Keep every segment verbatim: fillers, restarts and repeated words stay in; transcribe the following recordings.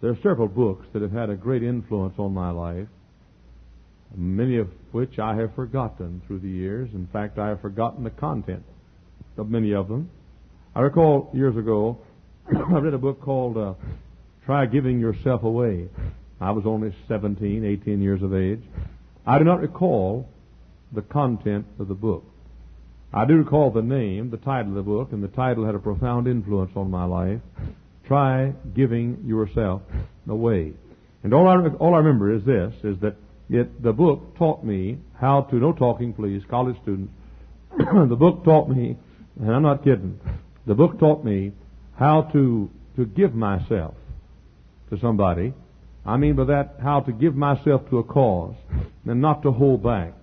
There are several books that have had a great influence on my life, many of which I have forgotten through the years. In fact, I have forgotten the content of many of them. I recall years ago, I read a book called uh, Try Giving Yourself Away. I was only seventeen, eighteen years of age. I do not recall the content of the book. I do recall the name, the title of the book, and the title had a profound influence on my life. Try Giving Yourself Away. And all I, all I remember is this, is that it, the book taught me how to, no talking please, college students, the book taught me, and I'm not kidding, the book taught me how to, to give myself to somebody. I mean by that, how to give myself to a cause and not to hold back,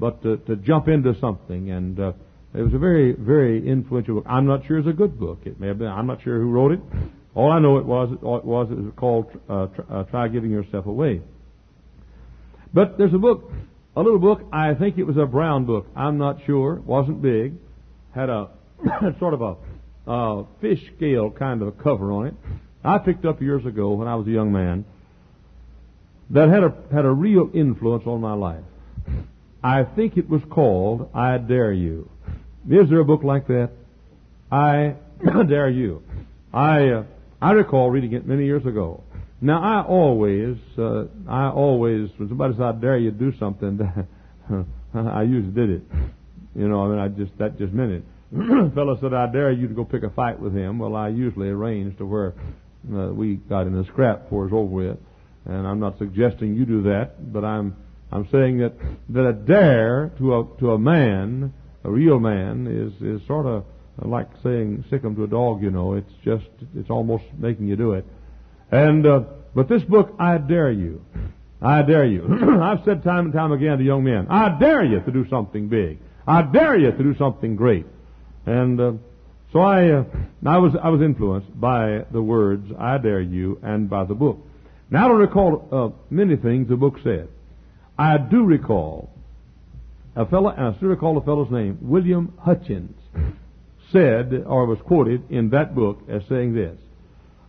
but to, to jump into something. And uh, it was a very, very influential book. I'm not sure it's a good book. It may have been. I'm not sure who wrote it. All I know it was, it was, it was called uh, try, uh, Try Giving Yourself Away. But there's a book, a little book, I think it was a brown book. I'm not sure. It wasn't big. Had a sort of a uh, fish scale kind of a cover on it. I picked up years ago when I was a young man. That had a had a real influence on my life. I think it was called I Dare You. Is there a book like that? I Dare You. I uh, I recall reading it many years ago. Now I always uh, I always when somebody says I dare you to do something, I usually did it. You know, I mean I just that just meant it. A fellow said I dare you to go pick a fight with him. Well, I usually arranged to where uh, we got in a scrap before it was over with. And I'm not suggesting you do that, but I'm I'm saying that, that a dare to a to a man, a real man, is, is sort of like saying sick 'em to a dog. You know, it's just it's almost making you do it. And uh, but this book, I dare you, I dare you. I've said time and time again to young men, I dare you to do something big. I dare you to do something great. And uh, so I uh, I was I was influenced by the words I dare you and by the book. Now, I don't recall uh, many things the book said. I do recall a fellow, and I still recall the fellow's name, William Hutchins, said, or was quoted in that book as saying this,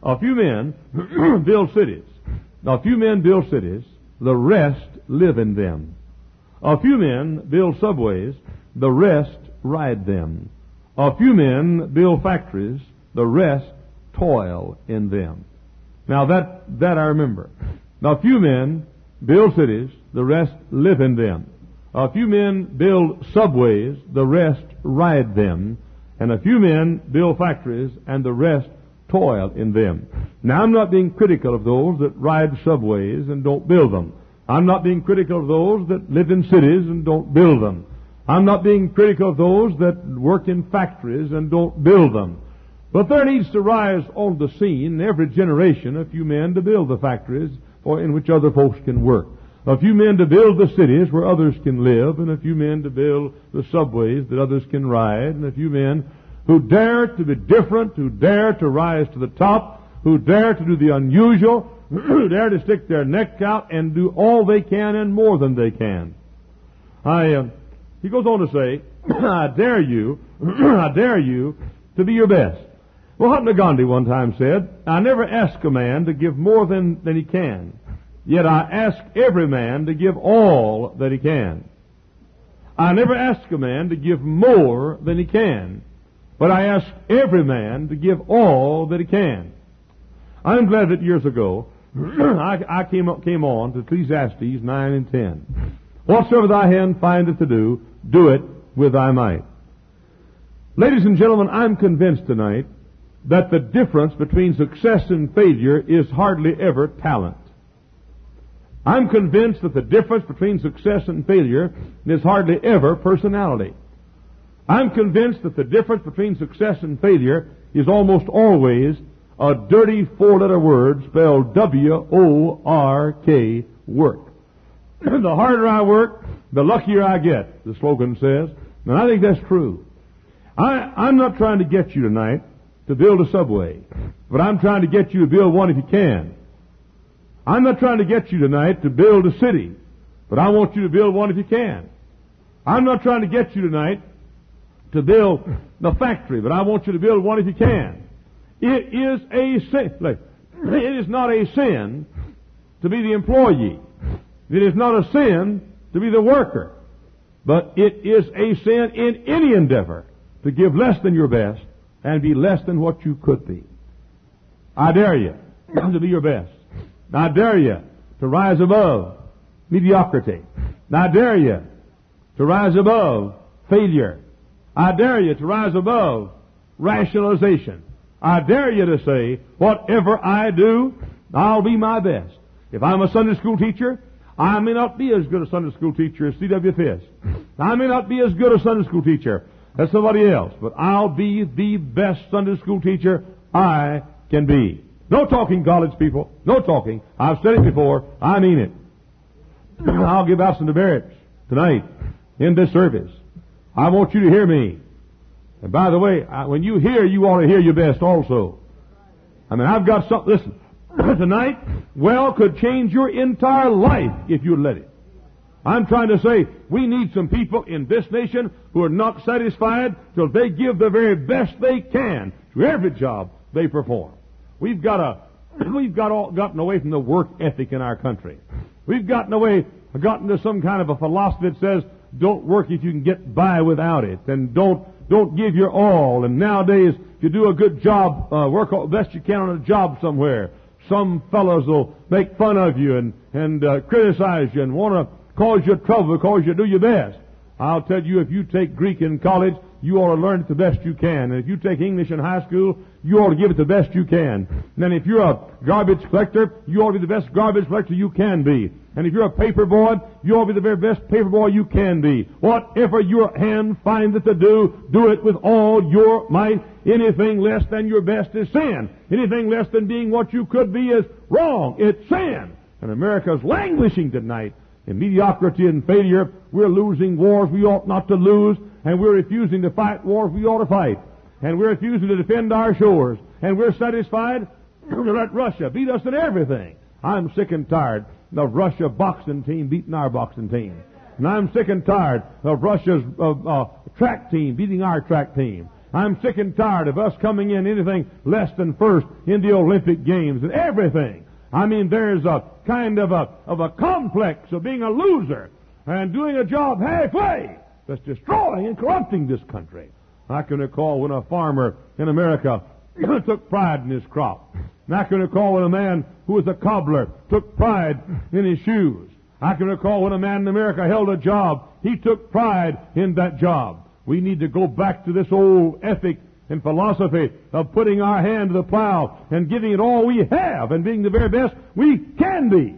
a few men build cities. A few men build cities. The rest live in them. A few men build subways. The rest ride them. A few men build factories. The rest toil in them. Now, that that I remember. Now, few men build cities, the rest live in them. A few men build subways, the rest ride them. And a few men build factories, and the rest toil in them. Now, I'm not being critical of those that ride subways and don't build them. I'm not being critical of those that live in cities and don't build them. I'm not being critical of those that work in factories and don't build them. But there needs to rise on the scene, every generation, a few men to build the factories for in which other folks can work. A few men to build the cities where others can live, and a few men to build the subways that others can ride, and a few men who dare to be different, who dare to rise to the top, who dare to do the unusual, who dare to stick their neck out and do all they can and more than they can. I, uh, he goes on to say, I dare you, I dare you to be your best. Well, Mahatma Gandhi one time said, I never ask a man to give more than, than he can, yet I ask every man to give all that he can. I never ask a man to give more than he can, but I ask every man to give all that he can. I'm glad that years ago I, I came, up, came on to Ecclesiastes nine and ten. Whatsoever thy hand findeth to do, do it with thy might. Ladies and gentlemen, I'm convinced tonight that the difference between success and failure is hardly ever talent. I'm convinced that the difference between success and failure is hardly ever personality. I'm convinced that the difference between success and failure is almost always a dirty four-letter word spelled W O R K, work. The harder I work, the luckier I get, the slogan says. And I think that's true. I, I'm not trying to get you tonight to build a subway. But I'm trying to get you to build one if you can. I'm not trying to get you tonight to build a city, but I want you to build one if you can. I'm not trying to get you tonight to build the factory, but I want you to build one if you can. It is a sin. It is not a sin to be the employee. It is not a sin to be the worker. But it is a sin in any endeavor to give less than your best and be less than what you could be. I dare you to be your best. I dare you to rise above mediocrity. I dare you to rise above failure. I dare you to rise above rationalization. I dare you to say, whatever I do, I'll be my best. If I'm a Sunday school teacher, I may not be as good a Sunday school teacher as C W Fist. I may not be as good a Sunday school teacher as somebody else, but I'll be the best Sunday school teacher I can be. No talking, college people. No talking. I've said it before. I mean it. I'll give out some demerits tonight in this service. I want you to hear me. And by the way, I, when you hear, you ought to hear your best also. I mean, I've got something. Listen, tonight, well, could change your entire life if you let it. I'm trying to say we need some people in this nation who are not satisfied till they give the very best they can to every job they perform. We've got a, we've got all, gotten away from the work ethic in our country. We've gotten away, gotten to some kind of a philosophy that says, don't work if you can get by without it, and don't don't give your all. And nowadays, if you do a good job, uh, work all best you can on a job somewhere, some fellows will make fun of you and and uh, criticize you and want to cause you trouble because you do your best. I'll tell you, if you take Greek in college, you ought to learn it the best you can. And if you take English in high school, you ought to give it the best you can. And then if you're a garbage collector, you ought to be the best garbage collector you can be. And if you're a paper boy, you ought to be the very best paper boy you can be. Whatever your hand findeth to do, do it with all your might. Anything less than your best is sin. Anything less than being what you could be is wrong. It's sin. And America's languishing tonight in mediocrity and failure. We're losing wars we ought not to lose, and we're refusing to fight wars we ought to fight, and we're refusing to defend our shores, and we're satisfied to let Russia beat us in everything. I'm sick and tired of Russia boxing team beating our boxing team, and I'm sick and tired of Russia's uh, uh, track team beating our track team. I'm sick and tired of us coming in anything less than first in the Olympic Games and everything. I mean, there's a kind of a of a complex of being a loser and doing a job halfway that's destroying and corrupting this country. I can recall when a farmer in America took pride in his crop. And I can recall when a man who was a cobbler took pride in his shoes. I can recall when a man in America held a job, he took pride in that job. We need to go back to this old ethic and philosophy of putting our hand to the plow and giving it all we have and being the very best we can be.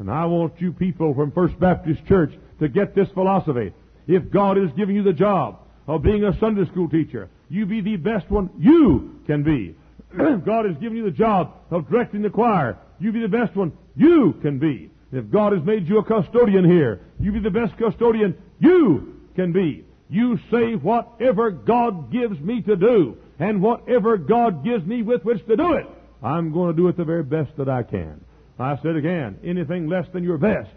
And I want you people from First Baptist Church to get this philosophy. If God is giving you the job of being a Sunday school teacher, you be the best one you can be. If God is giving you the job of directing the choir, you be the best one you can be. If God has made you a custodian here, you be the best custodian you can be. You say, whatever God gives me to do, and whatever God gives me with which to do it, I'm going to do it the very best that I can. I said again, anything less than your best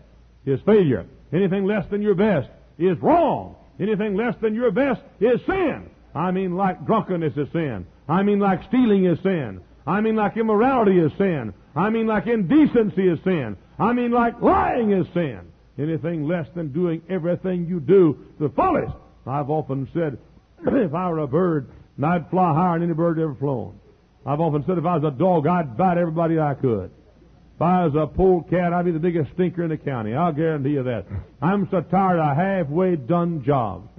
is failure. Anything less than your best is wrong. Anything less than your best is sin. I mean, like drunkenness is sin. I mean, like stealing is sin. I mean, like immorality is sin. I mean, like indecency is sin. I mean, like lying is sin. Anything less than doing everything you do to the fullest. I've often said, if I were a bird, I'd fly higher than any bird ever flown. I've often said, if I was a dog, I'd bite everybody I could. If I was a polecat, I'd be the biggest stinker in the county. I'll guarantee you that. I'm so tired of halfway done jobs.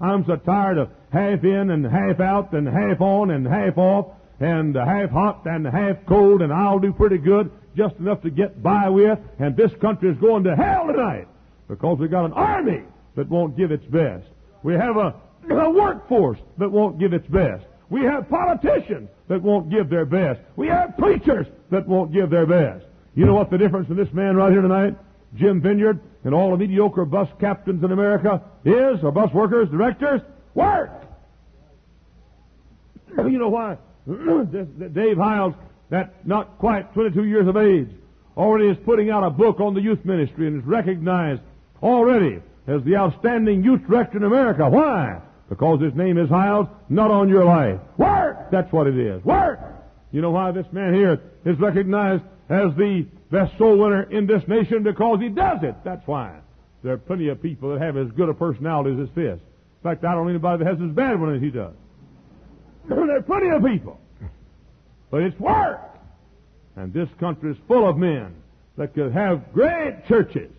I'm so tired of half in and half out and half on and half off and half hot and half cold, and I'll do pretty good, just enough to get by with, and this country is going to hell tonight because we've got an army that won't give its best. We have a, a workforce that won't give its best. We have politicians that won't give their best. We have preachers that won't give their best. You know what the difference in this man right here tonight, Jim Vineyard, and all the mediocre bus captains in America is, or bus workers, directors, work. You know why? Dave Hiles, that not quite twenty-two years of age, already is putting out a book on the youth ministry and is recognized already as the outstanding youth director in America. Why? Because his name is Hiles, not on your life. Work! That's what it is. Work! You know why this man here is recognized as the best soul winner in this nation? Because he does it. That's why. There are plenty of people that have as good a personality as Fist. In fact, I don't know anybody that has as bad one as he does. There are plenty of people. But it's work. And this country is full of men that could have great churches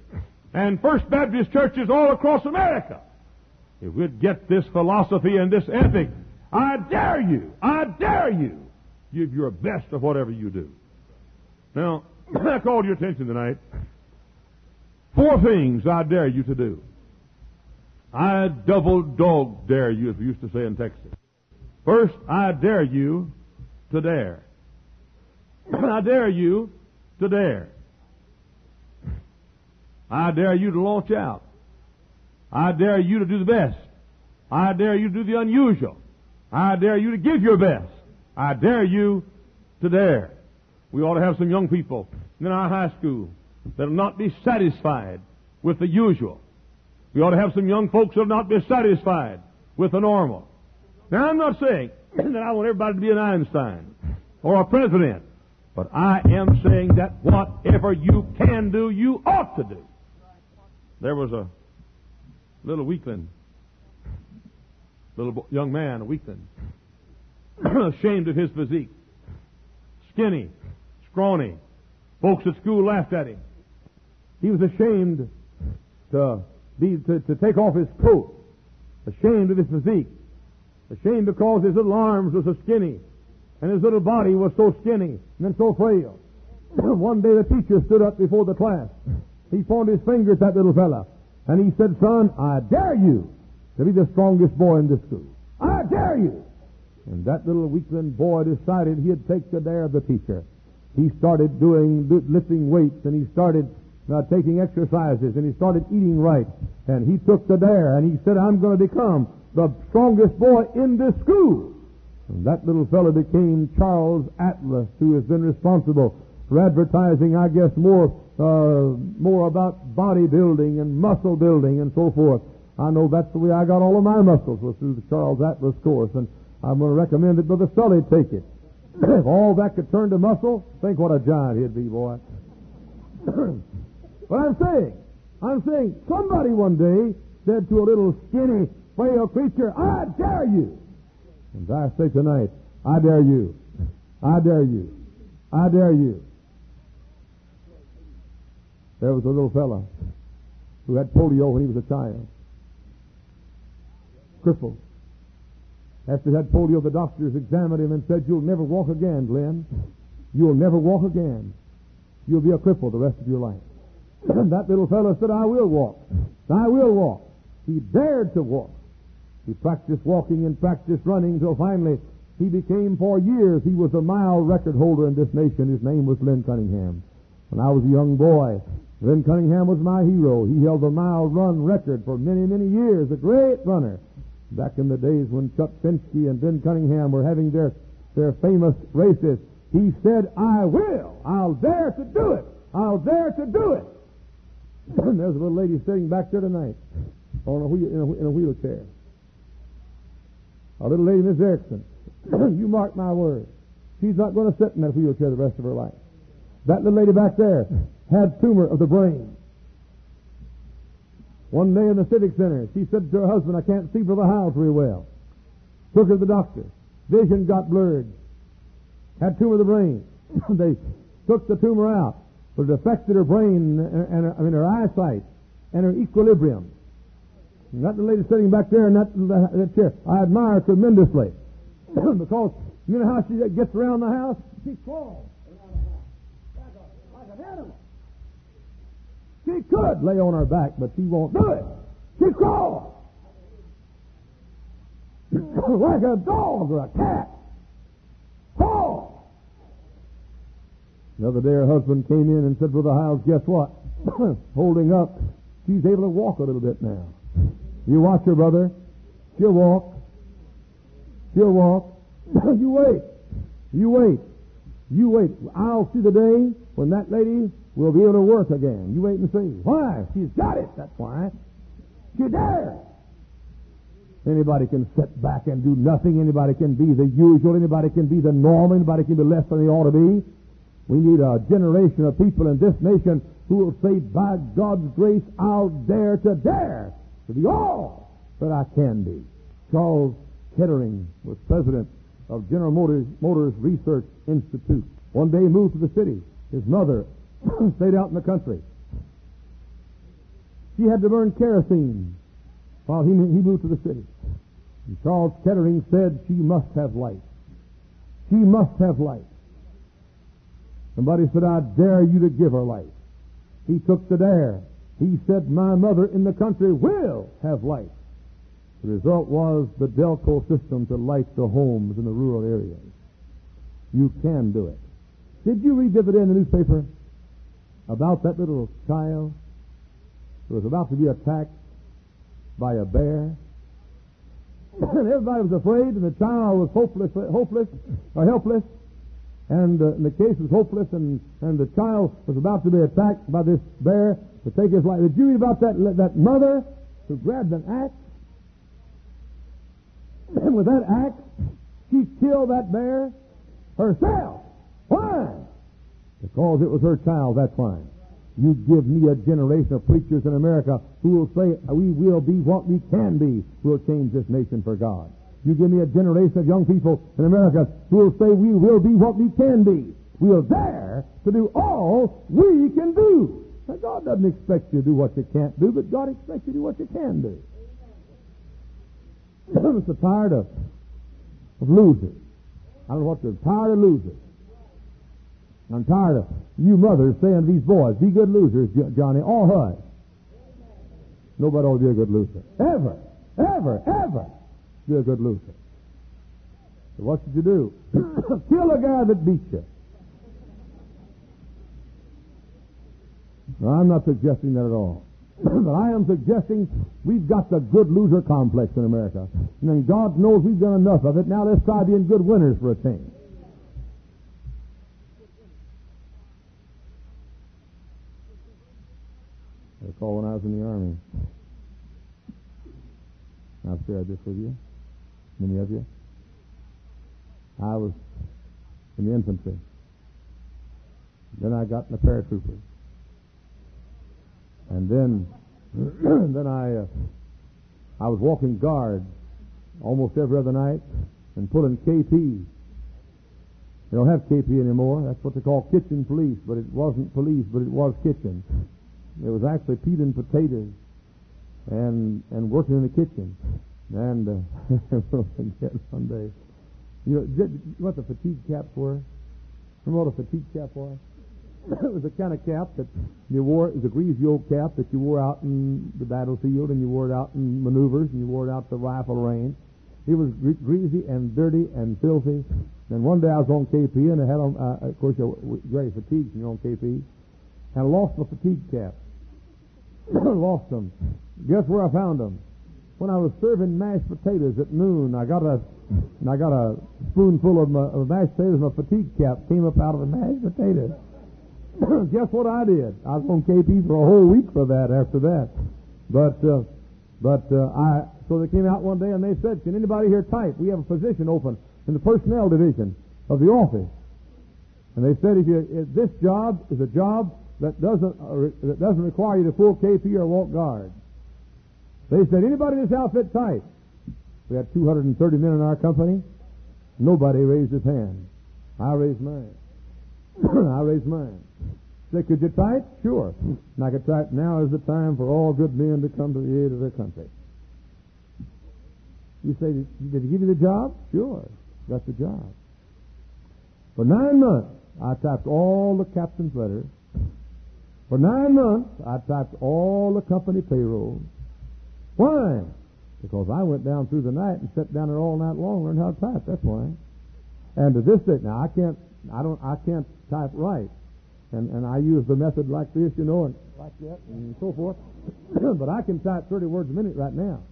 and First Baptist churches all across America. If we'd get this philosophy and this ethic, I dare you, I dare you, give your best of whatever you do. Now, I called your attention tonight. Four things I dare you to do. I double dog dare you, as we used to say in Texas. First, I dare you to dare. I dare you to dare. I dare you to launch out. I dare you to do the best. I dare you to do the unusual. I dare you to give your best. I dare you to dare. We ought to have some young people in our high school that will not be satisfied with the usual. We ought to have some young folks that will not be satisfied with the normal. Now, I'm not saying that I want everybody to be an Einstein or a president, but I am saying that whatever you can do, you ought to do. There was a little weakling, little young man, a weakling, ashamed of his physique, skinny, scrawny. Folks at school laughed at him. He was ashamed to, be, to, to take off his coat, ashamed of his physique, ashamed because his little arms were so skinny and his little body was so skinny and then so frail. One day the teacher stood up before the class. He pointed his finger at that little fella and he said, "Son, I dare you to be the strongest boy in this school. I dare you." And that little weakling boy decided he'd take the dare of the teacher. He started doing lifting weights, and he started uh, taking exercises, and he started eating right. And he took the dare, and he said, "I'm going to become the strongest boy in this school." And that little fellow became Charles Atlas, who has been responsible for advertising, I guess, more uh, more about bodybuilding and muscle building and so forth. I know that's the way I got all of my muscles, was through the Charles Atlas course, and I'm going to recommend that Brother Sully take it. If all that could turn to muscle, think what a giant he'd be, boy. But I'm saying, I'm saying somebody one day said to a little skinny, frail creature, "I dare you." And I say tonight, I dare you. I dare you. I dare you. There was a little fella who had polio when he was a child. Crippled. After he had polio, the doctors examined him and said, "You'll never walk again, Glenn. You'll never walk again. You'll be a cripple the rest of your life." And that little fellow said, "I will walk. I will walk." He dared to walk. He practiced walking and practiced running till finally he became, for years, he was a mile record holder in this nation. His name was Glenn Cunningham. When I was a young boy, Glenn Cunningham was my hero. He held the mile run record for many, many years, a great runner. Back in the days when Chuck Finchke and Ben Cunningham were having their, their famous races, he said, "I will. I'll dare to do it. I'll dare to do it." There's a little lady sitting back there tonight on a wheel, in, a, in a wheelchair. A little lady, Miss Erickson. You mark my words. She's not going to sit in that wheelchair the rest of her life. That little lady back there had tumor of the brain. One day in the Civic Center, she said to her husband, "I can't see for the house very well." Took her to the doctor. Vision got blurred. Had tumor of the brain. They took the tumor out, but it affected her brain and, and her, I mean, her eyesight and her equilibrium. And that lady sitting back there in that, that chair, I admire her tremendously. Because you know how she gets around the house? She crawls around the house like, a, like an animal. She could lay on her back, but she won't do it. She crawls like a dog or a cat. Crawls. Another day her husband came in and said, "Brother Hiles, guess what? Holding up, she's able to walk a little bit now. You watch her, brother. She'll walk. She'll walk. You wait. You wait. You wait. I'll see the day when that lady will be able to work again. You wait and see." Why? She's got it. That's why. She dared. Anybody can sit back and do nothing. Anybody can be the usual. Anybody can be the norm. Anybody can be less than they ought to be. We need a generation of people in this nation who will say, by God's grace, I'll dare to dare to be all that I can be. Charles Kettering was president of General Motors, Motors Research Institute. One day he moved to the city. His mother stayed out in the country. She had to burn kerosene while he, he moved to the city. And Charles Kettering said, she must have light. She must have light. Somebody said, I dare you to give her light. He took the dare. He said, my mother in the country will have light. The result was the Delco system to light the homes in the rural areas. You can do it. Did you read the other day in the newspaper about that little child who was about to be attacked by a bear? And everybody was afraid, and the child was hopeless, hopeless or helpless. And, uh, and the case was hopeless, and, and the child was about to be attacked by this bear to take his life. Did you read about that, that mother who grabbed an axe? And with that axe, she killed that bear herself. Why? Because it was her child, that's why. You give me a generation of preachers in America who will say, we will be what we can be. We'll change this nation for God. You give me a generation of young people in America who will say, we will be what we can be. We'll dare to do all we can do. Now, God doesn't expect you to do what you can't do, but God expects you to do what you can do. I'm so tired of, of losers. I don't know what they're tired of losers. I'm tired of you mothers saying to these boys, be good losers, Johnny, all hard. Nobody ought to be a good loser. Ever, ever, ever be a good loser. So what should you do? Kill a guy that beats you. No, I'm not suggesting that at all. But I am suggesting we've got the good loser complex in America. And then God knows we've done enough of it. Now let's try being good winners for a change. I recall when I was in the Army. I've shared this with you, many of you. I was in the infantry. Then I got in the paratroopers. And then, then I, uh, I was walking guard almost every other night and pulling K P. They don't have K P anymore. That's what they call kitchen police, but it wasn't police, but it was kitchen. It was actually peeling potatoes and and working in the kitchen. And uh, I will forget one day. You know, did, you know what the fatigue caps were? Remember what a fatigue cap was? It was the kind of cap that you wore. It was a greasy old cap that you wore out in the battlefield, and you wore it out in maneuvers, and you wore it out the rifle range. It was gre- greasy and dirty and filthy. And one day I was on K P, and I had on, uh, of course, you're very fatigued when you're on K P, and I lost my fatigue cap. Lost them. Guess where I found them? When I was serving mashed potatoes at noon, I got a, I got a spoonful of, my, of mashed potatoes, and my fatigue cap came up out of the mashed potatoes. Guess what I did? I was on K P for a whole week for that after that. But, uh, but, uh, I, so they came out one day and they said, can anybody here type? We have a position open in the personnel division of the office. And they said, if you, if this job is a job that doesn't, uh, that doesn't require you to pull K P or walk guard. They said, anybody in this outfit type? We had two hundred thirty men in our company. Nobody raised his hand. I raised mine. I raised mine. Say, could you type? Sure. And I could type, now is the time for all good men to come to the aid of their country. You say, did he give you the job? Sure. Got the job. For nine months, I typed all the captain's letters. For nine months, I typed all the company payrolls. Why? Because I went down through the night and sat down there all night long and learned how to type. That's why. And to this day, now I can't, I don't, I can't type right. And and I use the method like this, you know, and like that, and so forth. But I can type thirty words a minute right now.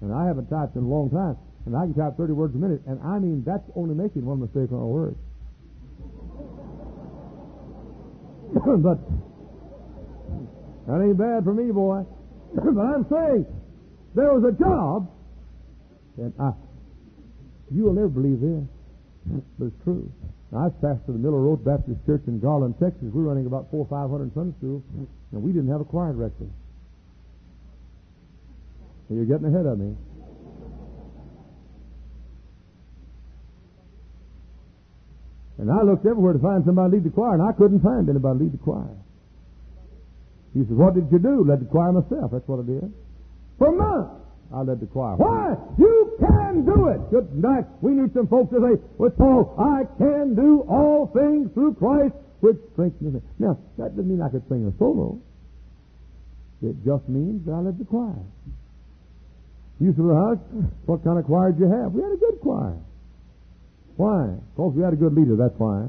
And I haven't typed in a long time. And I can type thirty words a minute. And I mean, that's only making one mistake on a word. But that ain't bad for me, boy. But I'm saying, there was a job And I, you will never believe this, but it's true. Now, I was pastor of the Miller Road Baptist Church in Garland, Texas. We were running about four or five hundred Sunday schools, and we didn't have a choir director. And you're getting ahead of me. And I looked everywhere to find somebody to lead the choir, and I couldn't find anybody to lead the choir. He said, "What did you do?" "Led the choir myself." That's what I did. For months, I led the choir. Why? You can do it. Good night. We need some folks to say, with Paul, "I can do all things through Christ, which strengthens me." Now, that doesn't mean I could sing a solo. It just means that I led the choir. You said, "Well, Hutch, what kind of choir did you have?" We had a good choir. Why? Because we had a good leader, that's why.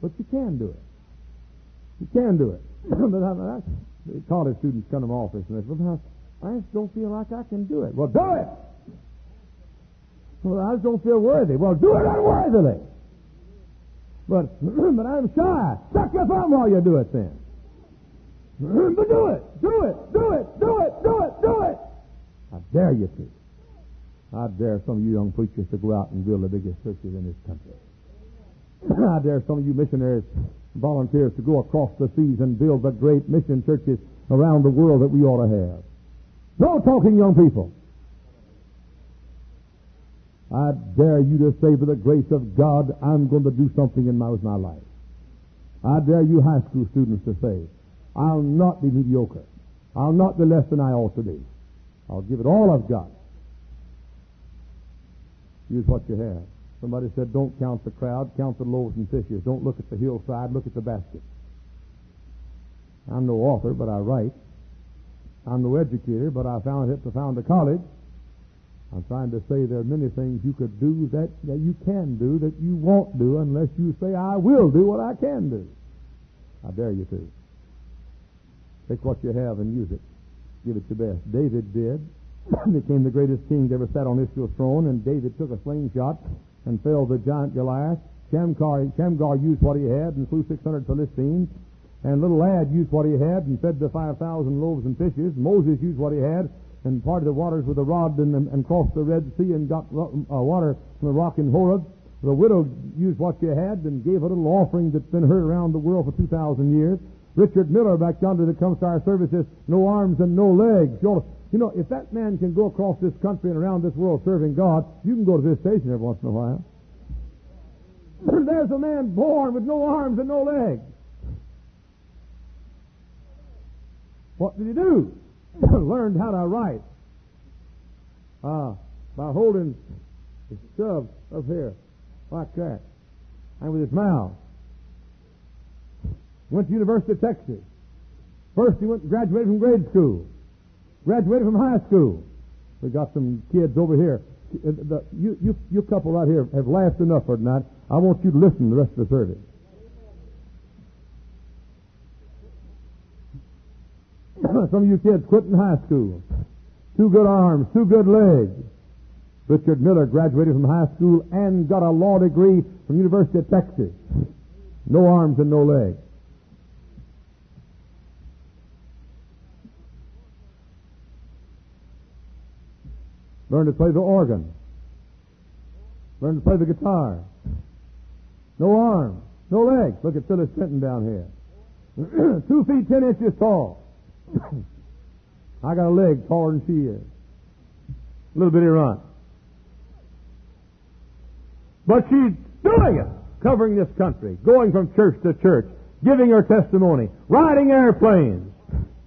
But you can do it. You can do it. But I, I, college students come to my office and they say, "Well, I just don't feel like I can do it." Well, do it. "Well, I just don't feel worthy." Well, do it unworthily. But, but I'm shy. Suck your thumb while you do it then. But do it. Do it. Do it. Do it. Do it. Do it. I dare you to. I dare some of you young preachers to go out and build the biggest churches in this country. I dare some of you missionaries, volunteers, to go across the seas and build the great mission churches around the world that we ought to have. No talking, young people. I dare you to say, "For the grace of God, I'm going to do something in my, with my life." I dare you high school students to say, "I'll not be mediocre. I'll not be less than I ought to be. I'll give it all I've got." Use what you have. Somebody said, "Don't count the crowd, count the loaves and fishes. Don't look at the hillside, look at the basket." I'm no author, but I write. I'm no educator, but I found it to found a college. I'm trying to say there are many things you could do that, that you can do that you won't do unless you say, "I will do what I can do." I dare you to. Take what you have and use it. Give it your best. David did. Became the greatest king that ever sat on Israel's throne, and David took a slingshot and felled the giant Goliath. Shamgar, Shamgar used what he had and slew six hundred Philistines, and little lad used what he had and fed the five thousand loaves and fishes. Moses used what he had and parted the waters with a rod and, and crossed the Red Sea and got uh, water from the rock in Horeb. The widow used what she had and gave a little offering that's been heard around the world for two thousand years. Richard Miller back yonder that comes to our services, no arms and no legs. You know, if that man can go across this country and around this world serving God, you can go to this station every once in a while. There's a man born with no arms and no legs. What did he do? Learned how to write uh, by holding his shove up here like that, and with his mouth. Went to University of Texas. First he went and graduated from grade school. Graduated from high school. We got some kids over here. The, you, you, you couple right here have laughed enough for tonight. I want you to listen to the rest of the service. Some of you kids quitting high school. Two good arms, two good legs. Richard Miller graduated from high school and got a law degree from University of Texas. No arms and no legs. Learn to play the organ. Learn to play the guitar. No arms, no legs. Look at Phyllis Fenton down here. Two feet ten inches tall. I got a leg taller than she is. A little bitty runt. But she's doing it. Covering this country. Going from church to church. Giving her testimony. Riding airplanes.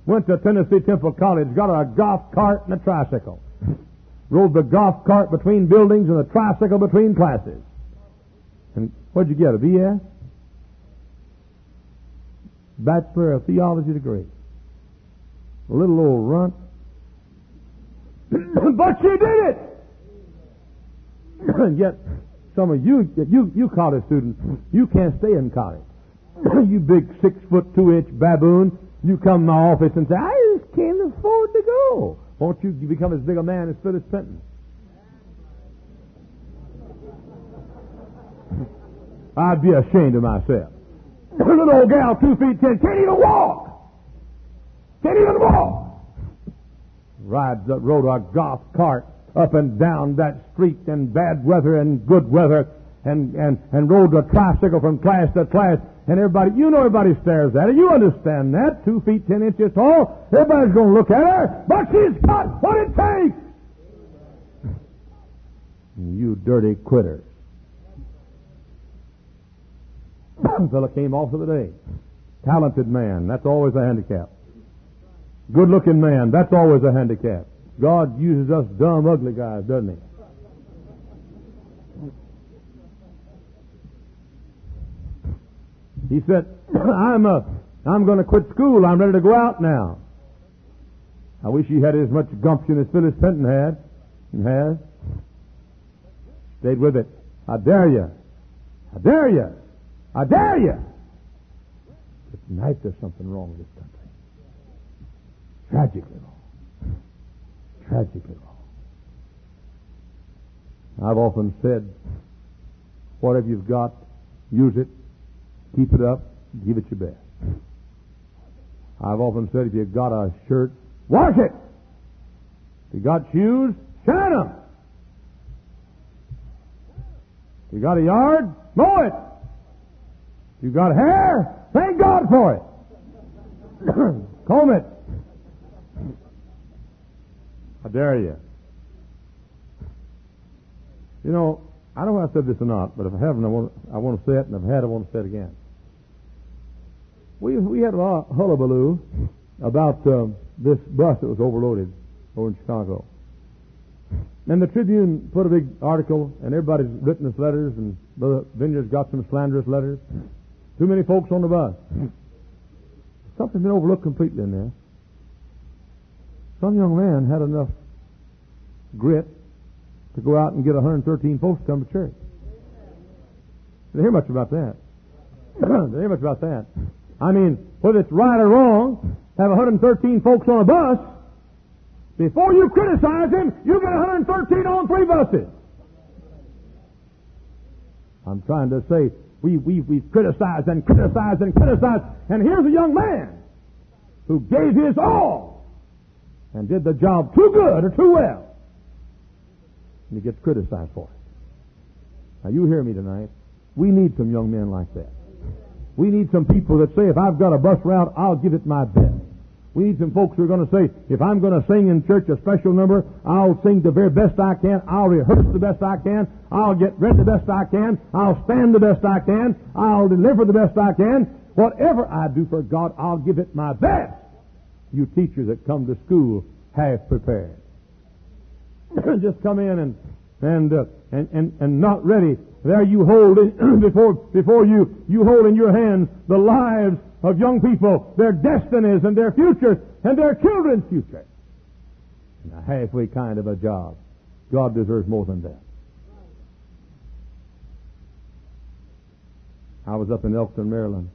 Went to Tennessee Temple College. Got her a golf cart and a tricycle. Rode the golf cart between buildings and the tricycle between classes. And what'd you get, a B S? Bachelor of Theology degree. A little old runt. But she did it! And yet, some of you, you, you college students, you can't stay in college. You big six foot two inch baboon, you come to my office and say, "I just can't afford to go." Won't you become as big a man as Phyllis Fenton? I'd be ashamed of myself. A little old gal, two feet ten, can't even walk. Can't even walk. Rides up, rode a golf cart up and down that street in bad weather and good weather, and, and, and rode a tricycle from class to class. And everybody, you know everybody stares at her. You understand that. Two feet, ten inches tall. Everybody's going to look at her. But she's got what it takes. You dirty quitter. Fella came off of the day. Talented man. That's always a handicap. Good-looking man. That's always a handicap. God uses us dumb, ugly guys, doesn't he? He said, I'm uh, I'm going to quit school. I'm ready to go out now. I wish he had as much gumption as Phyllis Fenton had and has. Stayed with it. I dare you. I dare you. I dare you. But tonight there's something wrong with this country. Tragically wrong. Tragically wrong. I've often said, whatever you've got, use it. Keep it up. Give it your best. I've often said, if you got a shirt, wash it. If you got shoes, shine them. If you got a yard, mow it. If you got hair, thank God for it. Comb it. I dare you. You know, I don't know if I said this or not, but if I haven't, I want, I want to say it, and if I had, I want to say it again. We we had a lot of hullabaloo about um, this bus that was overloaded over in Chicago. And the Tribune put a big article, and everybody's written us letters, and Brother Vineyard's got some slanderous letters. Too many folks on the bus. Something's been overlooked completely in there. Some young man had enough grit to go out and get one hundred thirteen folks to come to church. Didn't hear much about that. Didn't hear much about that. I mean, whether it's right or wrong, have one hundred thirteen folks on a bus. Before you criticize him, you get one hundred thirteen on three buses. I'm trying to say, we, we, we've criticized and criticized and criticized, and here's a young man who gave his all and did the job too good or too well. And he gets criticized for it. Now, you hear me tonight. We need some young men like that. We need some people that say, if I've got a bus route, I'll give it my best. We need some folks who are going to say, if I'm going to sing in church a special number, I'll sing the very best I can. I'll rehearse the best I can. I'll get read the best I can. I'll stand the best I can. I'll deliver the best I can. Whatever I do for God, I'll give it my best. You teachers that come to school half prepared. Just come in and and, uh, and and and not ready. There you hold in, before before you you hold in your hands the lives of young people, their destinies and their futures and their children's future. And a halfway kind of a job. God deserves more than that. I was up in Elkton, Maryland,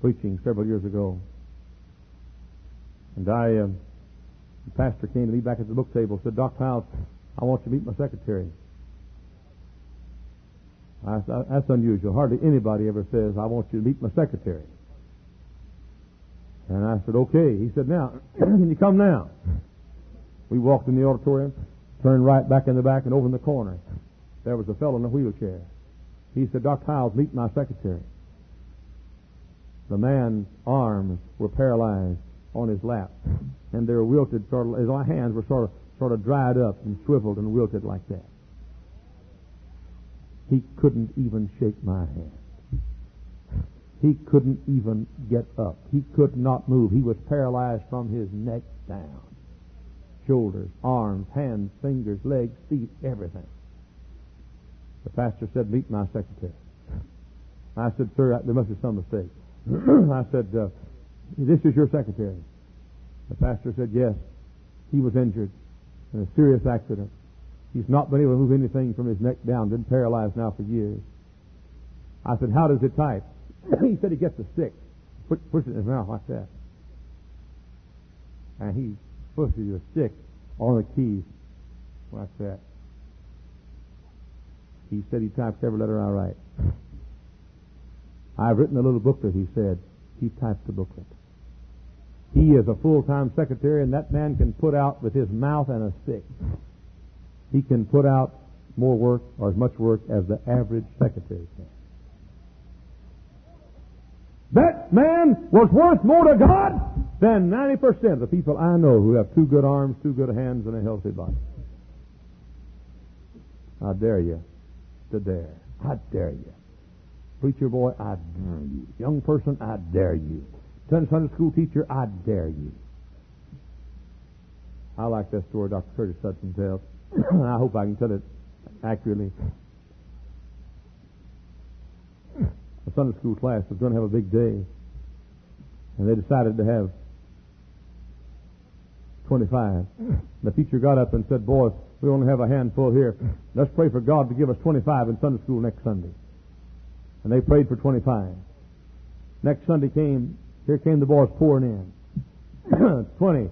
preaching several years ago. And I, um, the pastor came to me back at the book table and said, Doc Powell, I want you to meet my secretary. I, I, that's unusual. Hardly anybody ever says, I want you to meet my secretary. And I said, okay. He said, now, can you come now? We walked in the auditorium, turned right back in the back and over in the corner. There was a fellow in a wheelchair. He said, Doc Powell, meet my secretary. The man's arms were paralyzed on his lap, and they were wilted, sort of, his hands were sort of sort of dried up and shriveled and wilted like that. He couldn't even shake my hand. He couldn't even get up. He could not move. He was paralyzed from his neck down. Shoulders, arms, hands, fingers, legs, feet, everything. The pastor said, meet my secretary. I said, sir, there must be some mistake. I said, uh, this is your secretary. The pastor said, yes, he was injured in a serious accident. He's not been able to move anything from his neck down. Been paralyzed now for years. I said, how does it type? He said he gets a stick. Push, push it in his mouth like that. And he pushes the stick on the keys like that. He said he types every letter I write. I've written a little booklet, he said. He typed the booklet. He is a full-time secretary, and that man can put out with his mouth and a stick. He can put out more work or as much work as the average secretary can. That man was worth more to God than ninety percent of the people I know who have two good arms, two good hands, and a healthy body. I dare you to dare. I dare you. Preacher boy, I dare you. Young person, I dare you. Sunday school teacher, I dare you. I like that story Doctor Curtis Hudson tells. I hope I can tell it accurately. A Sunday school class was going to have a big day, and they decided to have twenty-five. The teacher got up and said, boys, we only have a handful here. Let's pray for God to give us twenty-five in Sunday school next Sunday. And they prayed for twenty-five. Next Sunday came, here came the boys pouring in. twenty,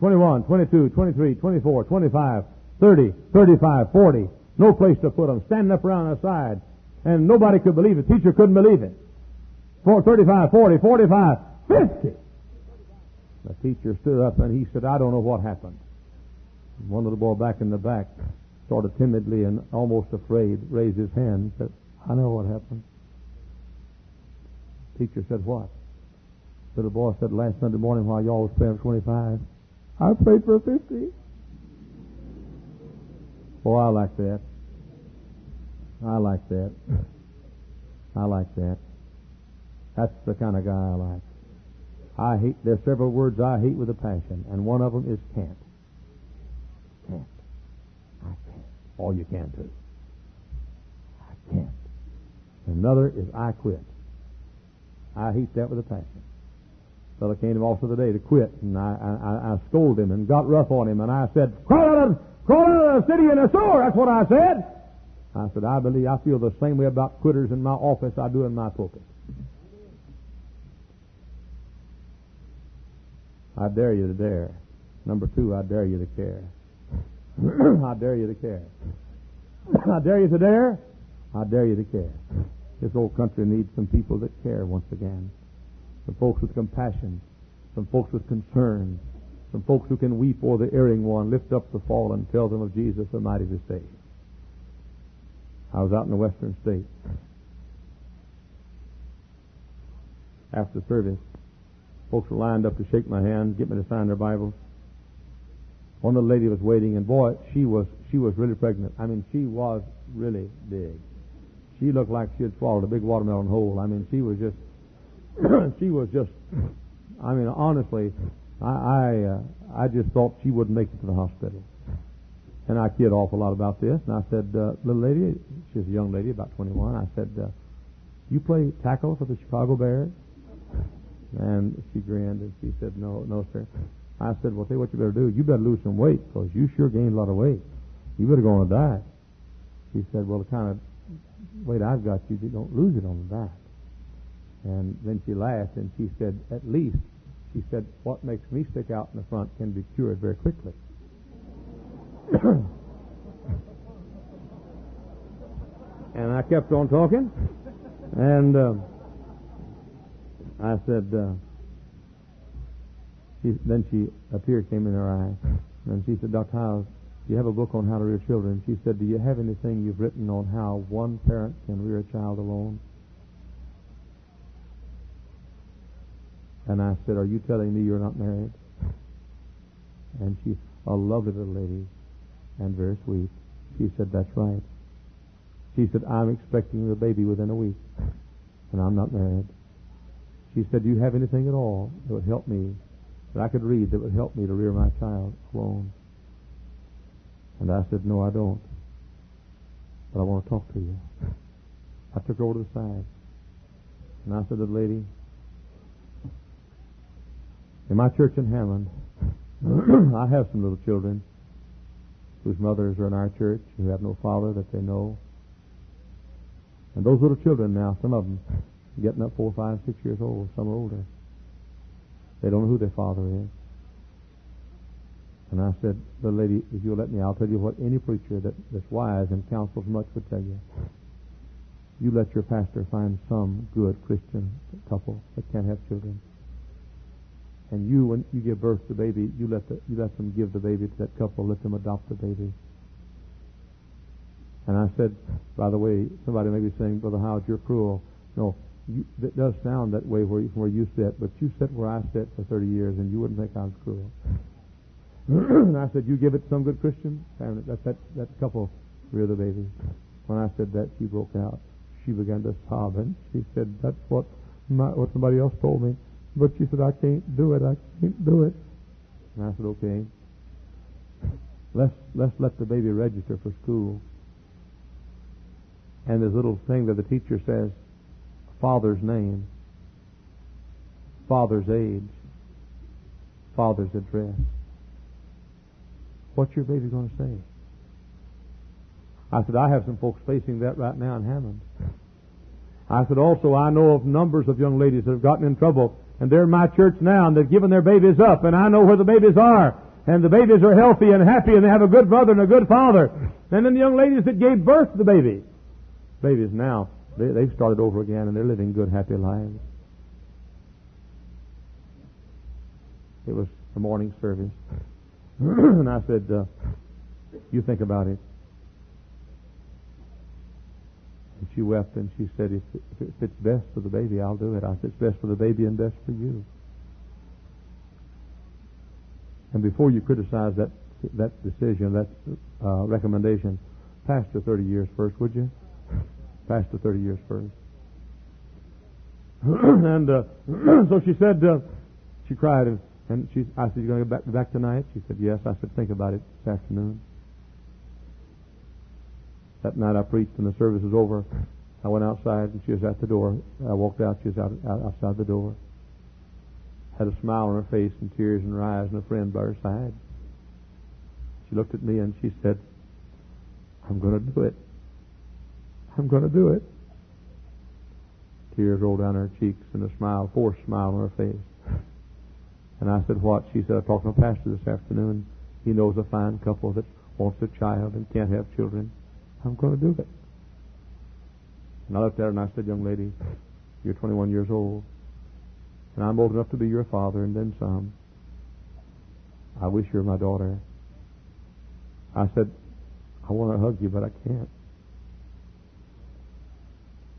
twenty-one, twenty-two, twenty-three, twenty-four, twenty-five, thirty, thirty-five, forty. No place to put them, standing up around the side. And nobody could believe it. Teacher couldn't believe it. For thirty-five, forty, forty-five, fifty. The teacher stood up and he said, I don't know what happened. One little boy back in the back, sort of timidly and almost afraid, raised his hand and said, I know what happened. Teacher said, what? Little boy said, last Sunday morning while y'all was praying for twenty-five, I prayed for fifty. Boy, I like that. I like that. I like that. That's the kind of guy I like. I hate, there's several words I hate with a passion, and one of them is can't. Can't. I can't. All you can do. I can't. Another is I quit. I hate that with a passion. Fellow came to him also today to quit, and I, I, I scolded him and got rough on him, and I said, crawl out of, crawl out of the city in a sore. That's what I said. I said, I believe, I feel the same way about quitters in my office I do in my pulpit. I dare you to dare. Number two, I dare you to care. I dare you to care. I dare you to dare. I dare you to care. This old country needs some people that care once again. Some folks with compassion. Some folks with concern. Some folks who can weep o'er the erring one, lift up the fallen, tell them of Jesus the mighty to save. I was out in the western state. After service, folks were lined up to shake my hand, get me to sign their Bibles. One little lady was waiting, and boy, she was she was really pregnant. I mean, she was really big. She looked like she had swallowed a big watermelon whole. I mean, she was just, she was just, I mean, honestly, I I, uh, I just thought she wouldn't make it to the hospital. And I kid awful lot about this. And I said, uh, little lady, she's a young lady, about twenty-one. I said, uh, you play tackle for the Chicago Bears? And she grinned and she said, no, no, sir. I said, well, tell you what you better do. You better lose some weight because you sure gained a lot of weight. You better go on a diet. She said, well, the kind of weight I've got, you don't lose it on the diet. And then she laughed and she said, at least, she said, what makes me stick out in the front can be cured very quickly. And I kept on talking, and uh, I said, uh, she, then she, a tear came in her eye, and she said, Doctor Howes, do you have a book on how to rear children? She said, do you have anything you've written on how one parent can rear a child alone? And I said, are you telling me you're not married? And she, a lovely little lady, and very sweet. She said, that's right. She said, I'm expecting the baby within a week, and I'm not married. She said, do you have anything at all that would help me, that I could read, that would help me to rear my child alone? And I said, no, I don't. But I want to talk to you. I took her over to the side, and I said to the lady, in my church in Hammond, I have some little children whose mothers are in our church, who have no father that they know. And those little children now, some of them, getting up four, five, six years old, some are older. They don't know who their father is. And I said, little lady, if you'll let me, I'll tell you what any preacher that, that's wise and counsels much would tell you. You let your pastor find some good Christian couple that can't have children. And you, when you give birth to the baby, you let the, you let them give the baby to that couple, let them adopt the baby. And I said, by the way, somebody may be saying, Brother Howard, you're cruel. No, you, it does sound that way where you, where you sit, but you sit where I sit for thirty years, and you wouldn't think I was cruel. And I said, you give it to some good Christian? And that, that, that couple rear the baby. When I said that, she broke out. She began to sob, and she said, that's what my, what somebody else told me. But she said, I can't do it. I can't do it. And I said, okay. Let's, let's let the baby register for school. And this little thing that the teacher says, father's name, father's age, father's address. What's your baby going to say? I said, I have some folks facing that right now in Hammond. I said, also, I know of numbers of young ladies that have gotten in trouble, and they're in my church now, and they've given their babies up, and I know where the babies are, and the babies are healthy and happy, and they have a good mother and a good father. And then the young ladies that gave birth to the baby, babies now, they, they've started over again, and they're living good, happy lives. It was the morning service. And I said, uh, you think about it. And she wept, and she said, if, if, if it's best for the baby, I'll do it. I said, it's best for the baby and best for you. And before you criticize that that decision, that uh, recommendation, pastor thirty years first, would you? Pastor thirty years first. And uh, so she said, uh, she cried, and And she, I said, you're going to go back, back tonight? She said, yes. I said, think about it this afternoon. That night I preached, and the service was over. I went outside, and she was at the door. I walked out. She was out, out, outside the door. Had a smile on her face and tears in her eyes and a friend by her side. She looked at me, and she said, I'm going to do it. I'm going to do it. Tears rolled down her cheeks and a smile, forced smile on her face. And I said, what? She said, I talked to my pastor this afternoon. He knows a fine couple that wants a child and can't have children. I'm going to do it. And I looked at her and I said, young lady, you're twenty-one years old, and I'm old enough to be your father and then some. I wish you were my daughter. I said, I want to hug you, but I can't.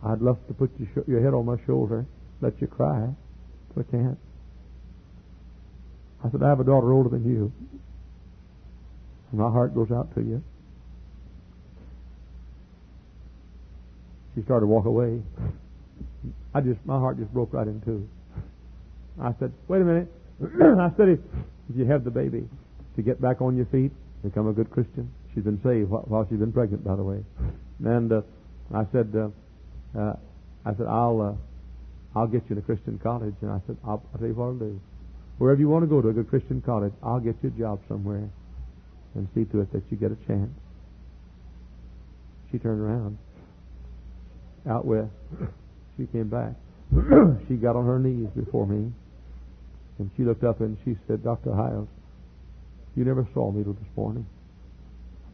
I'd love to put your, sh- your head on my shoulder, let you cry, but I can't. I said, I have a daughter older than you, and my heart goes out to you. She started to walk away. I just, my heart just broke right in two. I said, wait a minute. I said, if you have the baby, to get back on your feet, become a good Christian. She's been saved while she's been pregnant, by the way. And uh, I said, uh, uh, I said, I'll, uh, I'll get you to Christian college. And I said, I'll, I'll tell you what I'll do. Wherever you want to go to a good Christian college, I'll get you a job somewhere and see to it that you get a chance. She turned around. Out west. She came back. She got on her knees before me, and she looked up and she said, Doctor Hiles, you never saw me till this morning.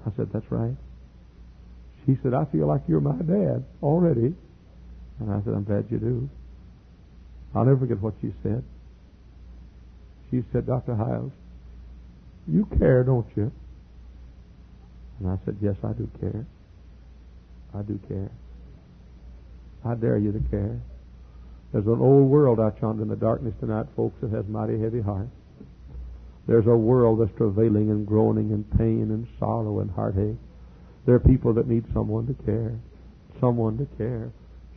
I said, that's right. She said, I feel like you're my dad already. And I said, I'm glad you do. I'll never forget what she said. She said, Doctor Hiles, you care, don't you? And I said, yes, I do care. I do care. I dare you to care. There's an old world out yonder in the darkness tonight, folks, that has mighty heavy hearts. There's a world that's travailing and groaning and pain and sorrow and heartache. There are people that need someone to care, someone to care,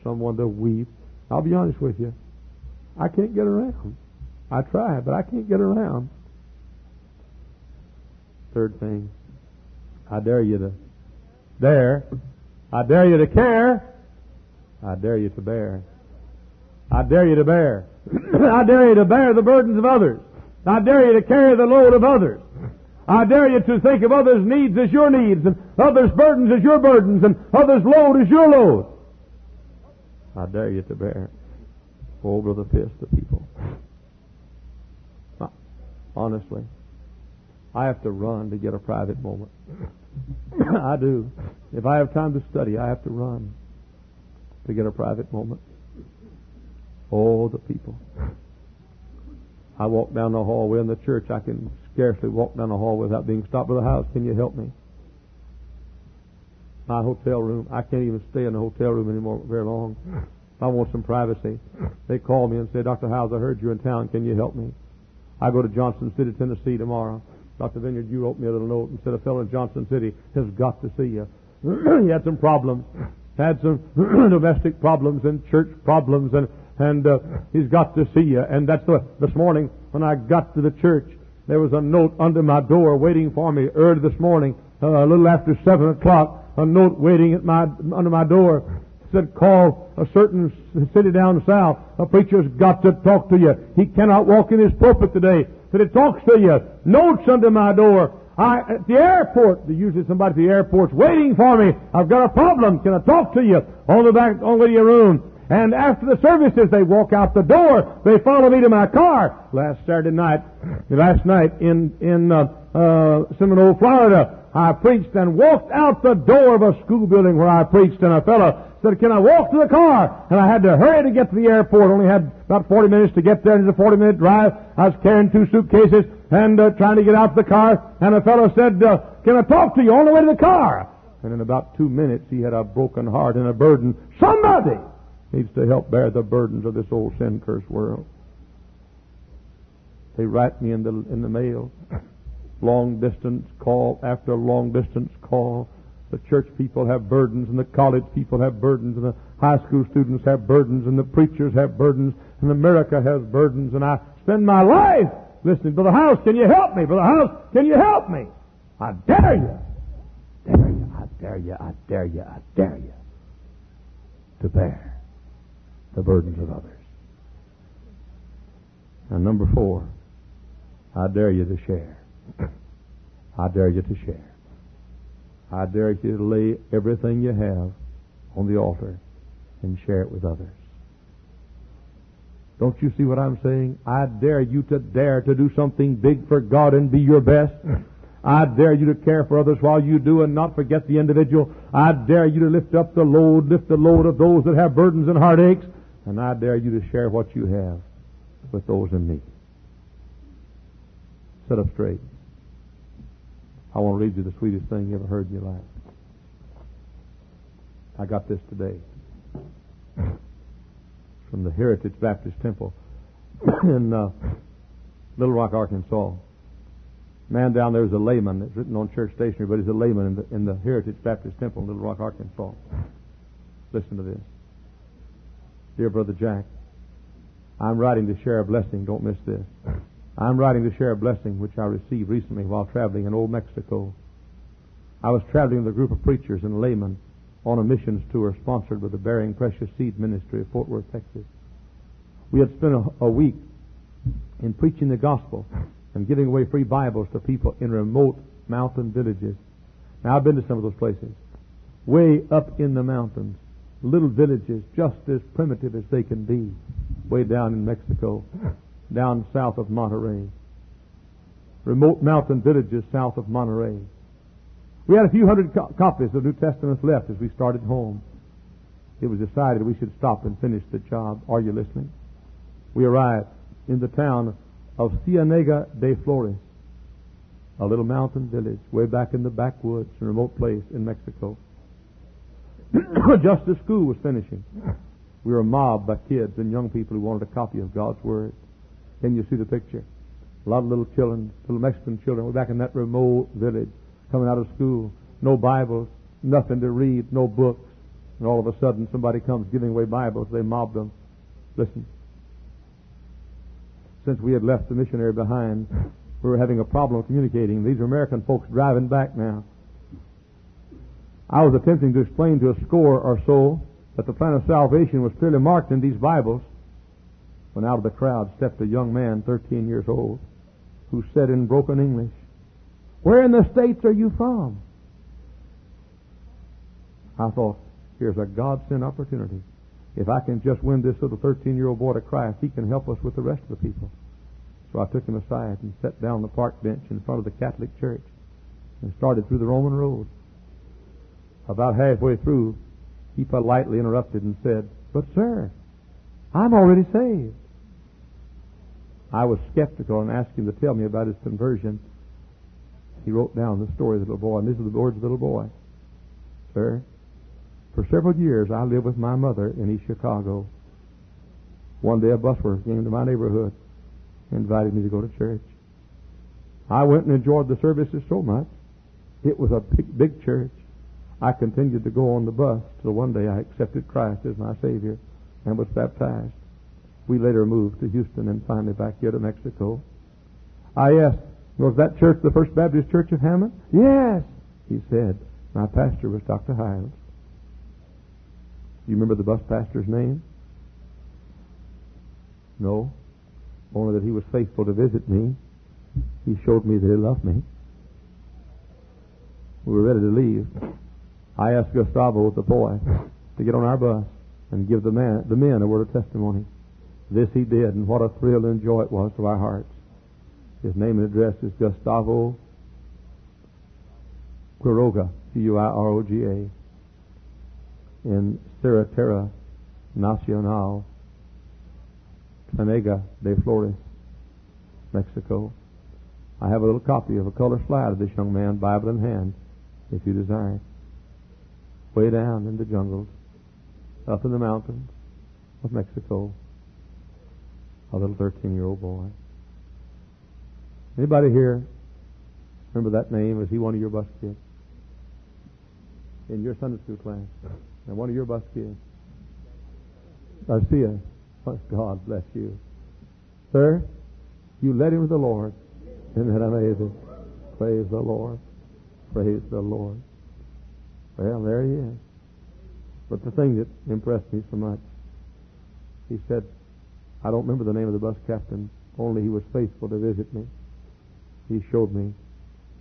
someone to weep. I'll be honest with you. I can't get around. I try, but I can't get around. Third thing, I dare you to dare. I dare you to care. I dare you to bear. I dare you to bear. I dare you to bear the burdens of others. I dare you to carry the load of others. I dare you to think of others' needs as your needs, and others' burdens as your burdens, and others' load as your load. I dare you to bear. Oh, Brother Fist, the people. Honestly, I have to run to get a private moment. I do. If I have time to study, I have to run to get a private moment. Oh, the people. I walk down the hallway in the church. I can scarcely walk down the hallway without being stopped by the house. Can you help me? My hotel room. I can't even stay in the hotel room anymore very long. I want some privacy. They call me and say, Doctor Howes, I heard you're in town. Can you help me? I go to Johnson City, Tennessee tomorrow. Doctor Vineyard, you wrote me a little note and said a fellow in Johnson City has got to see you. He had some problems. Had some domestic problems and church problems, and, and uh, he's got to see you. And that's the, this morning when I got to the church, there was a note under my door waiting for me early this morning, uh, a little after seven o'clock. A note waiting at my under my door. Said, call a certain city down south. A preacher's got to talk to you. He cannot walk in his pulpit today, but it talks to you. Notes under my door. I at the airport. Usually somebody at the airport's waiting for me. I've got a problem. Can I talk to you? On the back, on the way to your room. And after the services, they walk out the door. They follow me to my car. Last Saturday night, last night in in uh, uh, Seminole, Florida. I preached and walked out the door of a school building where I preached, and a fellow said, can I walk to the car? And I had to hurry to get to the airport. Only had about forty minutes to get there. It was a forty-minute drive. I was carrying two suitcases and uh, trying to get out the car. And a fellow said, uh, can I talk to you on the way to the car? And in about two minutes, he had a broken heart and a burden. Somebody needs to help bear the burdens of this old sin-cursed world. They write me in the in the mail. Long-distance call after long-distance call. The church people have burdens, and the college people have burdens, and the high school students have burdens, and the preachers have burdens, and America has burdens, and I spend my life listening. Brother House, can you help me? Brother House, can you help me? I dare you. Dare you, I dare you, I dare you, I dare you to bear the burdens of others. And number four, I dare you to share. I dare you to share. I dare you to lay everything you have on the altar and share it with others. Don't you see what I'm saying? I dare you to dare to do something big for God and be your best. I dare you to care for others while you do and not forget the individual. I dare you to lift up the load, lift the load of those that have burdens and heartaches. And I dare you to share what you have with those in need. Set up straight. I want to read you the sweetest thing you ever heard in your life. I got this today from the Heritage Baptist Temple in uh, Little Rock, Arkansas. Man down there is a layman. It's written on church stationery, but he's a layman in the, in the Heritage Baptist Temple in Little Rock, Arkansas. Listen to this. Dear Brother Jack, I'm writing to share a blessing. Don't miss this. I'm writing to share a blessing which I received recently while traveling in Old Mexico. I was traveling with a group of preachers and laymen on a missions tour sponsored by the Bearing Precious Seed Ministry of Fort Worth, Texas. We had spent a, a week in preaching the gospel and giving away free Bibles to people in remote mountain villages. Now, I've been to some of those places, way up in the mountains, little villages just as primitive as they can be, way down in Mexico. Down south of Monterey. Remote mountain villages south of Monterey. We had a few hundred co- copies of New Testaments left as we started home. It was decided we should stop and finish the job. Are you listening? We arrived in the town of Cienega de Flores, a little mountain village way back in the backwoods, a remote place in Mexico. Just as school was finishing, we were mobbed by kids and young people who wanted a copy of God's Word. Can you see the picture? A lot of little children, little Mexican children, were back in that remote village, coming out of school, no Bibles, nothing to read, no books, and all of a sudden somebody comes giving away Bibles. They mob them. Listen. Since we had left the missionary behind, we were having a problem communicating. These are American folks driving back now. I was attempting to explain to a score or so that the plan of salvation was clearly marked in these Bibles, when out of the crowd stepped a young man, thirteen years old, who said in broken English, "Where in the States are you from?" I thought, here's a God-sent opportunity. If I can just win this little thirteen-year-old boy to Christ, he can help us with the rest of the people. So I took him aside and sat down on the park bench in front of the Catholic Church and started through the Roman road. About halfway through, he politely interrupted and said, "But, sir, I'm already saved." I was skeptical and asked him to tell me about his conversion. He wrote down the story of the little boy, and these are the words of the little boy. Sir, for several years I lived with my mother in East Chicago. One day a bus worker came to my neighborhood and invited me to go to church. I went and enjoyed the services so much. It was a big, big church. I continued to go on the bus till one day I accepted Christ as my Savior and was baptized. We later moved to Houston and finally back here to Mexico. I asked, was that church the First Baptist Church of Hammond? Yes, he said. My pastor was Doctor Hiles. You remember the bus pastor's name? No, only that he was faithful to visit me. He showed me that he loved me. We were ready to leave. I asked Gustavo, the boy, to get on our bus and give the, man, the men a word of testimony. This he did, and what a thrill and joy it was to our hearts. His name and address is Gustavo Quiroga, C U I R O G A, in Cerretera Nacional, Cienega de Flores, Mexico. I have a little copy of a color slide of this young man, Bible in hand, if you desire. Way down in the jungles, up in the mountains of Mexico, a little thirteen-year-old boy. Anybody here remember that name? Is he one of your bus kids? In your Sunday school class? And one of your bus kids? Garcia, God bless you. Sir, you led him to the Lord. Isn't that amazing? Praise the Lord. Praise the Lord. Well, there he is. But the thing that impressed me so much, he said, I don't remember the name of the bus captain, only he was faithful to visit me. He showed me.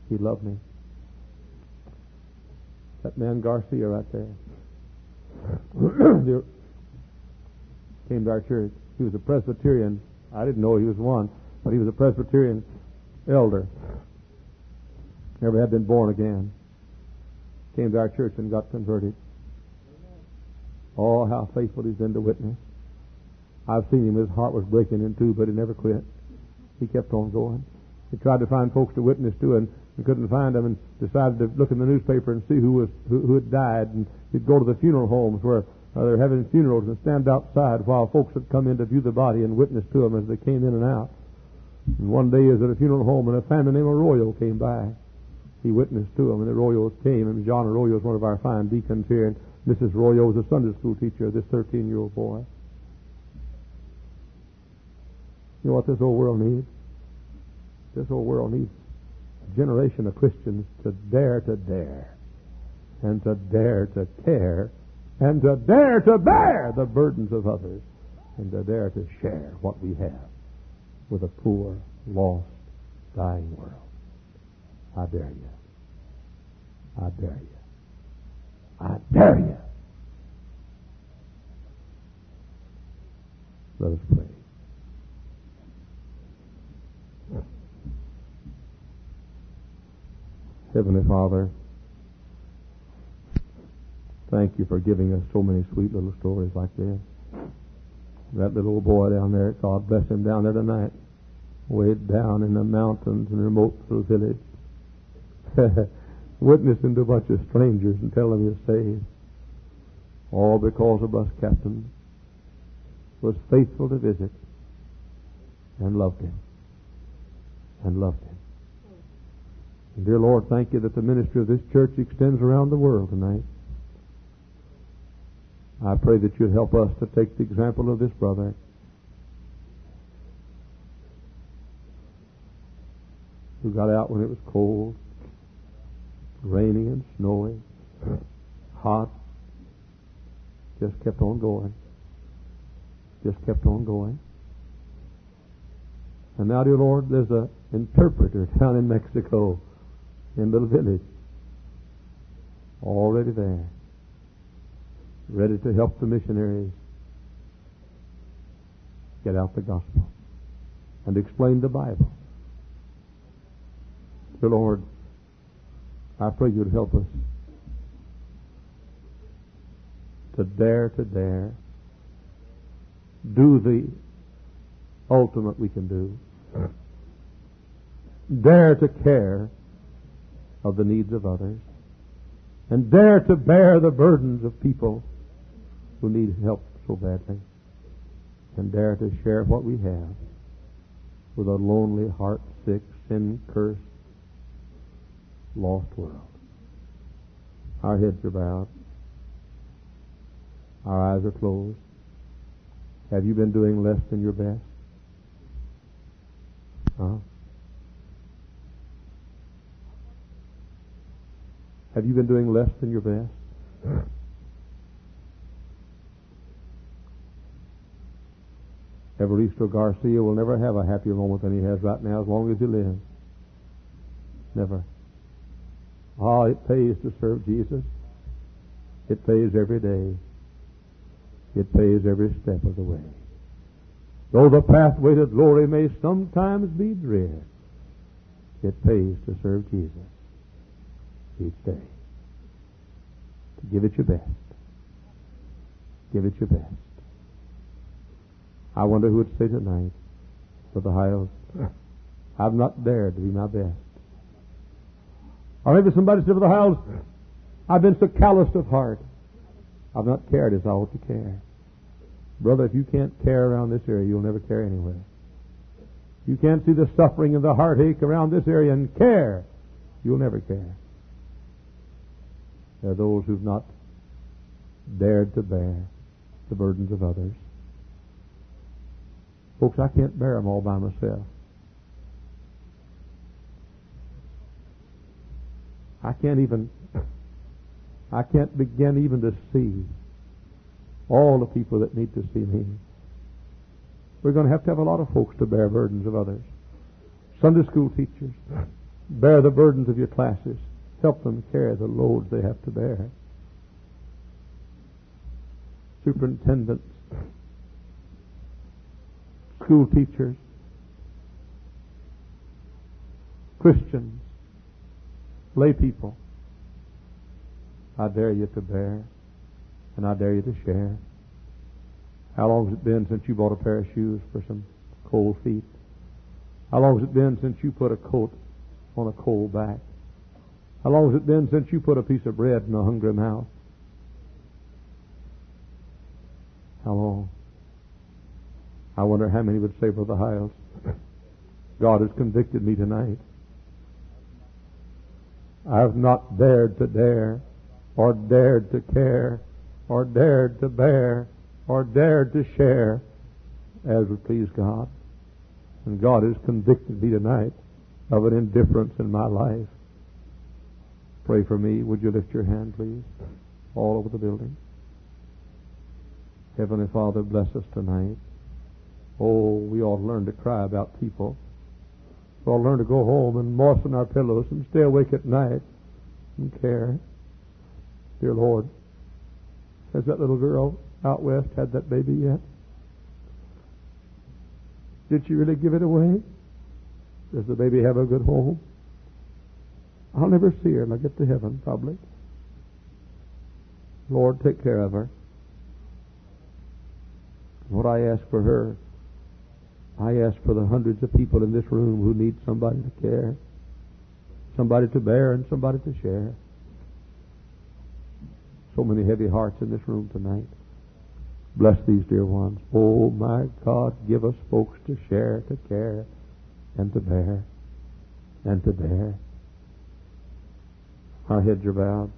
He loved me. That man Garcia right there came to our church. He was a Presbyterian. I didn't know he was one, but he was a Presbyterian elder, never had been born again, came to our church and got converted. Oh, how faithful he's been to witness. I've seen him, his heart was breaking in two, but he never quit. He kept on going. He tried to find folks to witness to and, and couldn't find them, and decided to look in the newspaper and see who was who, who had died, and he'd go to the funeral homes where uh, they're having funerals and stand outside while folks had come in to view the body and witness to them as they came in and out. And one day he was at a funeral home, and a family named Arroyo came by. He witnessed to them, and the Arroyos came, and John Arroyo is one of our fine deacons here, and Missus Arroyo was a Sunday school teacher of this thirteen-year-old boy. You know what this whole world needs? This whole world needs a generation of Christians to dare to dare, and to dare to care, and to dare to bear the burdens of others, and to dare to share what we have with a poor, lost, dying world. I dare you. I dare you. I dare you. Let us pray. Heavenly Father, thank you for giving us so many sweet little stories like this. That little boy down there, God bless him, down there tonight, way down in the mountains in a remote little village, witnessing to a bunch of strangers and telling them he was saved, all because a bus captain was faithful to visit and loved him, and loved him. And dear Lord, thank you that the ministry of this church extends around the world tonight. I pray that you'd help us to take the example of this brother. Who got out when it was cold, rainy and snowy, hot. Just kept on going. Just kept on going. And now, dear Lord, there's an interpreter down in Mexico, in a little village, already there. Ready to help the missionaries get out the gospel and explain the Bible. Dear Lord, I pray you'd help us to dare to dare, do the ultimate we can do. Dare to care of the needs of others, and dare to bear the burdens of people who need help so badly, and dare to share what we have with a lonely, heart-sick, sin-cursed, lost world. Our heads are bowed. Our eyes are closed. Have you been doing less than your best? Huh? Have you been doing less than your best? Evaristo Garcia will never have a happier moment than he has right now as long as he lives. Never. Oh, it pays to serve Jesus. It pays every day. It pays every step of the way. Though the pathway to glory may sometimes be drear, it pays to serve Jesus each day. To give it your best. Give it your best. I wonder who would say tonight, Brother Hiles, I've not dared to be my best. Or maybe somebody said, Brother Hiles, I've been so calloused of heart. I've not cared as I ought to care. Brother, if you can't care around this area, you'll never care anywhere. You can't see the suffering and the heartache around this area and care, you'll never care. There are those who've not dared to bear the burdens of others. Folks, I can't bear them all by myself. I can't even, I can't begin even to see all the people that need to see me. We're going to have to have a lot of folks to bear burdens of others. Sunday school teachers, bear the burdens of your classes. Help them carry the loads they have to bear. Superintendents, school teachers, Christians, lay people, I dare you to bear, and I dare you to share. How long has it been since you bought a pair of shoes for some cold feet? How long has it been since you put a coat on a cold back? How long has it been since you put a piece of bread in a hungry mouth? How long? I wonder how many would say, Brother Hiles, God has convicted me tonight. I have not dared to dare, or dared to care, or dared to bear, or dared to share, as would please God. And God has convicted me tonight of an indifference in my life. Pray for me. Would you lift your hand, please, all over the building? Heavenly Father, bless us tonight. Oh, we ought to learn to cry about people. We ought to learn to go home and moisten our pillows and stay awake at night and care. Dear Lord, has that little girl out west had that baby yet? Did she really give it away? Does the baby have a good home? I'll never see her when I get to heaven, probably. Lord, take care of her. What I ask for her, I ask for the hundreds of people in this room who need somebody to care, somebody to bear, and somebody to share. So many heavy hearts in this room tonight. Bless these dear ones. Oh, my God, give us folks to share, to care, and to bear, and to bear. Our heads are bowed.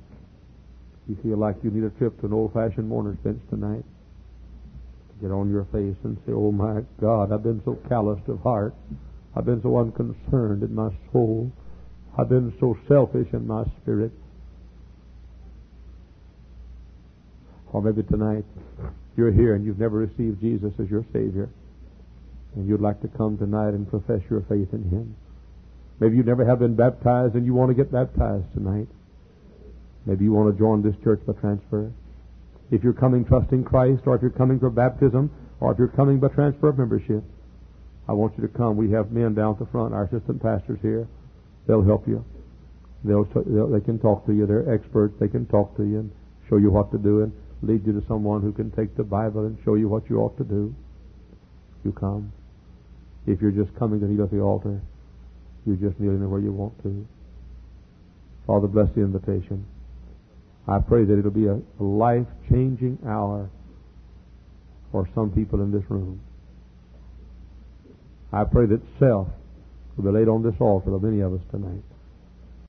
You feel like you need a trip to an old-fashioned mourner's bench tonight. Get on your face and say, oh, my God, I've been so calloused of heart. I've been so unconcerned in my soul. I've been so selfish in my spirit. Or maybe tonight you're here and you've never received Jesus as your Savior, and you'd like to come tonight and profess your faith in Him. Maybe you never have been baptized and you want to get baptized tonight. Maybe you want to join this church by transfer. If you're coming trusting Christ, or if you're coming for baptism, or if you're coming by transfer of membership, I want you to come. We have men down at the front, our assistant pastors here. They'll help you. They'll, they'll they can talk to you. They're experts. They can talk to you and show you what to do and lead you to someone who can take the Bible and show you what you ought to do. You come. If you're just coming to kneel at the altar, you're just kneeling there where you want to. Father, bless the invitation. I pray that it'll be a life-changing hour for some people in this room. I pray that self will be laid on this altar of many of us tonight.